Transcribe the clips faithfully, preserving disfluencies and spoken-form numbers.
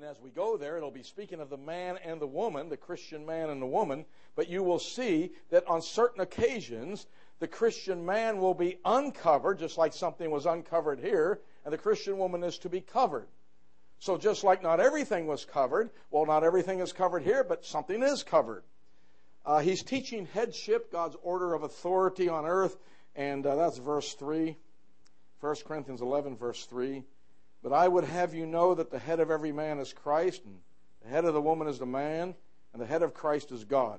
And as we go there, it'll be speaking of the man and the woman, the Christian man and the woman. But you will see that on certain occasions, the Christian man will be uncovered, just like something was uncovered here, and the Christian woman is to be covered. So just like not everything was covered, well, not everything is covered here, but something is covered. Uh, he's teaching headship, God's order of authority on earth, and uh, that's verse three, First Corinthians eleven, verse three. But I would have you know that the head of every man is Christ, and the head of the woman is the man, and the head of Christ is God.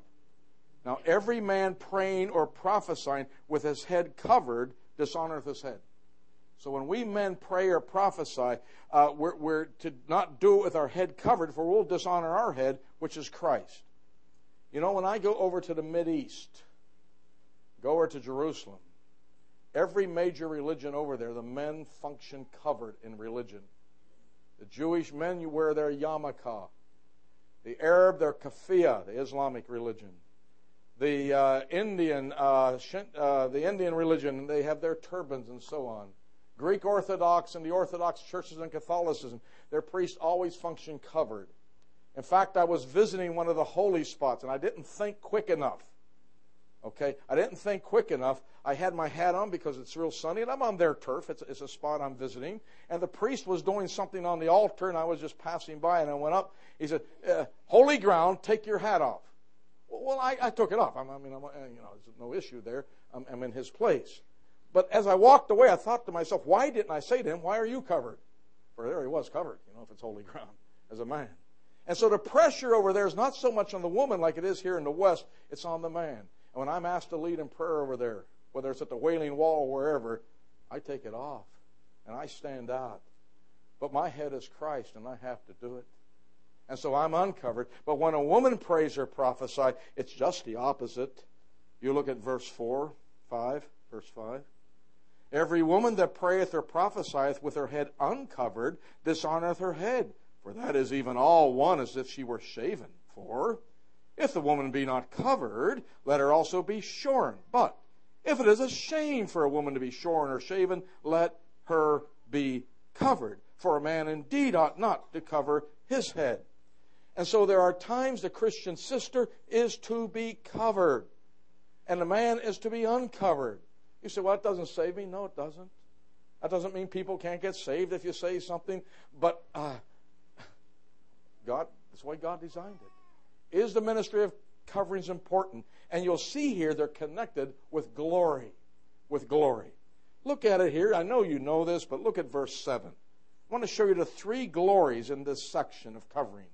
Now, every man praying or prophesying with his head covered dishonoreth his head. So when we men pray or prophesy, uh, we're, we're to not do it with our head covered, for we'll dishonor our head, which is Christ. You know, when I go over to the Mideast, go over to Jerusalem, every major religion over there, the men function covered in religion. The Jewish men, you wear their yarmulke. The Arab, their kafia, the Islamic religion. The uh, Indian, uh, uh, the Indian religion, they have their turbans and so on. Greek Orthodox and the Orthodox churches and Catholicism, their priests always function covered. In fact, I was visiting one of the holy spots, and I didn't think quick enough. Okay? I didn't think quick enough. I had my hat on because it's real sunny, and I'm on their turf. It's, it's a spot I'm visiting. And the priest was doing something on the altar, and I was just passing by, and I went up. He said, uh, holy ground, take your hat off. Well, I, I took it off. I'm, I mean, I'm, you know, there's no issue there. I'm, I'm in his place. But as I walked away, I thought to myself, why didn't I say to him, why are you covered? For there he was covered, you know, if it's holy ground, as a man. And so the pressure over there is not so much on the woman like it is here in the West. It's on the man. And when I'm asked to lead in prayer over there, whether it's at the Wailing Wall or wherever, I take it off and I stand out. But my head is Christ, and I have to do it. And so I'm uncovered. But when a woman prays or prophesies, it's just the opposite. You look at verse four, five, verse five. Every woman that prayeth or prophesieth with her head uncovered dishonoreth her head, for that is even all one as if she were shaven. For if the woman be not covered, let her also be shorn. But if it is a shame for a woman to be shorn or shaven, let her be covered. For a man indeed ought not to cover his head. And so there are times the Christian sister is to be covered, and the man is to be uncovered. You say, well, it doesn't save me. No, it doesn't. That doesn't mean people can't get saved if you say something. But uh, God, that's the way God designed it. Is the ministry of coverings important? And you'll see here they're connected with glory. With glory. Look at it here. I know you know this, but look at verse seven. I want to show you the three glories in this section of coverings.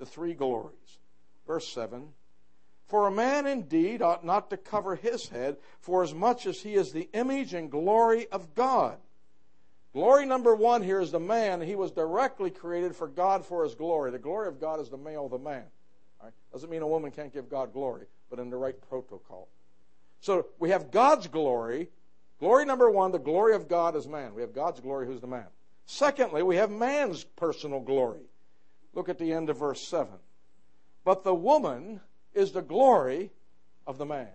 The three glories. Verse seven. For a man indeed ought not to cover his head, for as much as he is the image and glory of God. Glory number one here is the man. He was directly created for God for his glory. The glory of God is the male, the man. All right? Doesn't mean a woman can't give God glory, but in the right protocol. So we have God's glory. Glory number one, the glory of God is man. We have God's glory, who's the man. Secondly, we have man's personal glory. Look at the end of verse seven. But the woman is the glory of the man.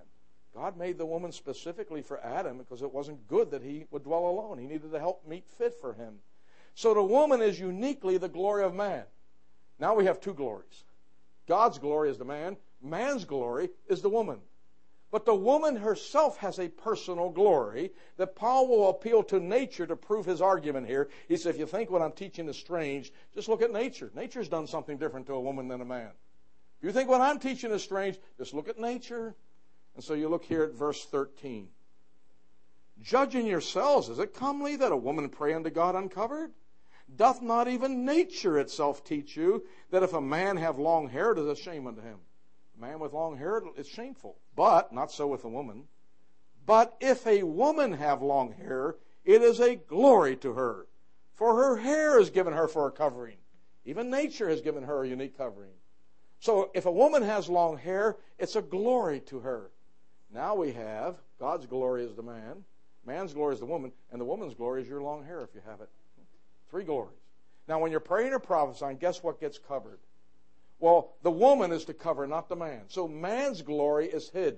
God made the woman specifically for Adam because it wasn't good that he would dwell alone. He needed to help meet fit for him. So the woman is uniquely the glory of man. Now we have two glories. God's glory is the man. Man's glory is the woman. But the woman herself has a personal glory that Paul will appeal to nature to prove his argument here. He said, if you think what I'm teaching is strange, just look at nature. Nature's done something different to a woman than a man. You think what I'm teaching is strange? Just look at nature. And so you look here at verse thirteen. Judging yourselves, is it comely that a woman pray unto God uncovered? Doth not even nature itself teach you that if a man have long hair, it is a shame unto him? A man with long hair is shameful. But, not so with a woman. But if a woman have long hair, it is a glory to her. For her hair is given her for a covering. Even nature has given her a unique covering. So if a woman has long hair, it's a glory to her. Now we have God's glory is the man, man's glory is the woman, and the woman's glory is your long hair if you have it. Three glories. Now when you're praying or prophesying, guess what gets covered? Well, the woman is to cover, not the man. So man's glory is hid.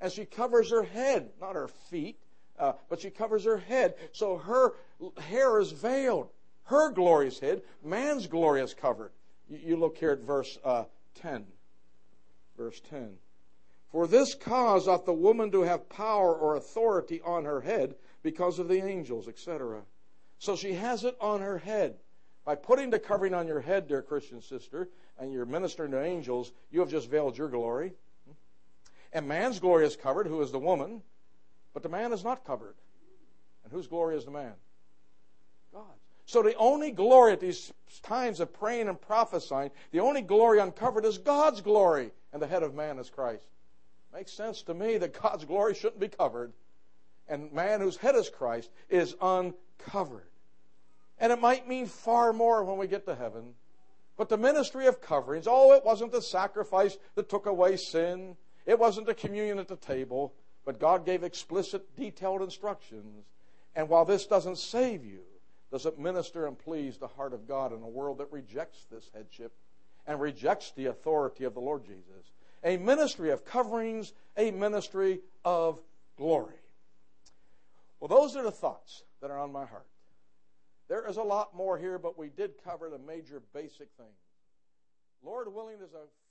And she covers her head, not her feet, uh, but she covers her head. So her hair is veiled. Her glory is hid. Man's glory is covered. You look here at verse uh, ten. Verse ten. For this cause ought the woman to have power or authority on her head because of the angels, et cetera. So she has it on her head. By putting the covering on your head, dear Christian sister, and you're ministering to angels, you have just veiled your glory. And man's glory is covered, who is the woman, but the man is not covered. And whose glory is the man? God's. So the only glory at these times of praying and prophesying, the only glory uncovered is God's glory, and the head of man is Christ. Makes sense to me that God's glory shouldn't be covered, and man whose head is Christ is uncovered. And it might mean far more when we get to heaven. But the ministry of coverings, oh, it wasn't the sacrifice that took away sin. It wasn't the communion at the table. But God gave explicit, detailed instructions. And while this doesn't save you, does it minister and please the heart of God in a world that rejects this headship and rejects the authority of the Lord Jesus? A ministry of coverings, a ministry of glory. Well, those are the thoughts that are on my heart. There is a lot more here, but we did cover the major basic things. Lord willing, there's a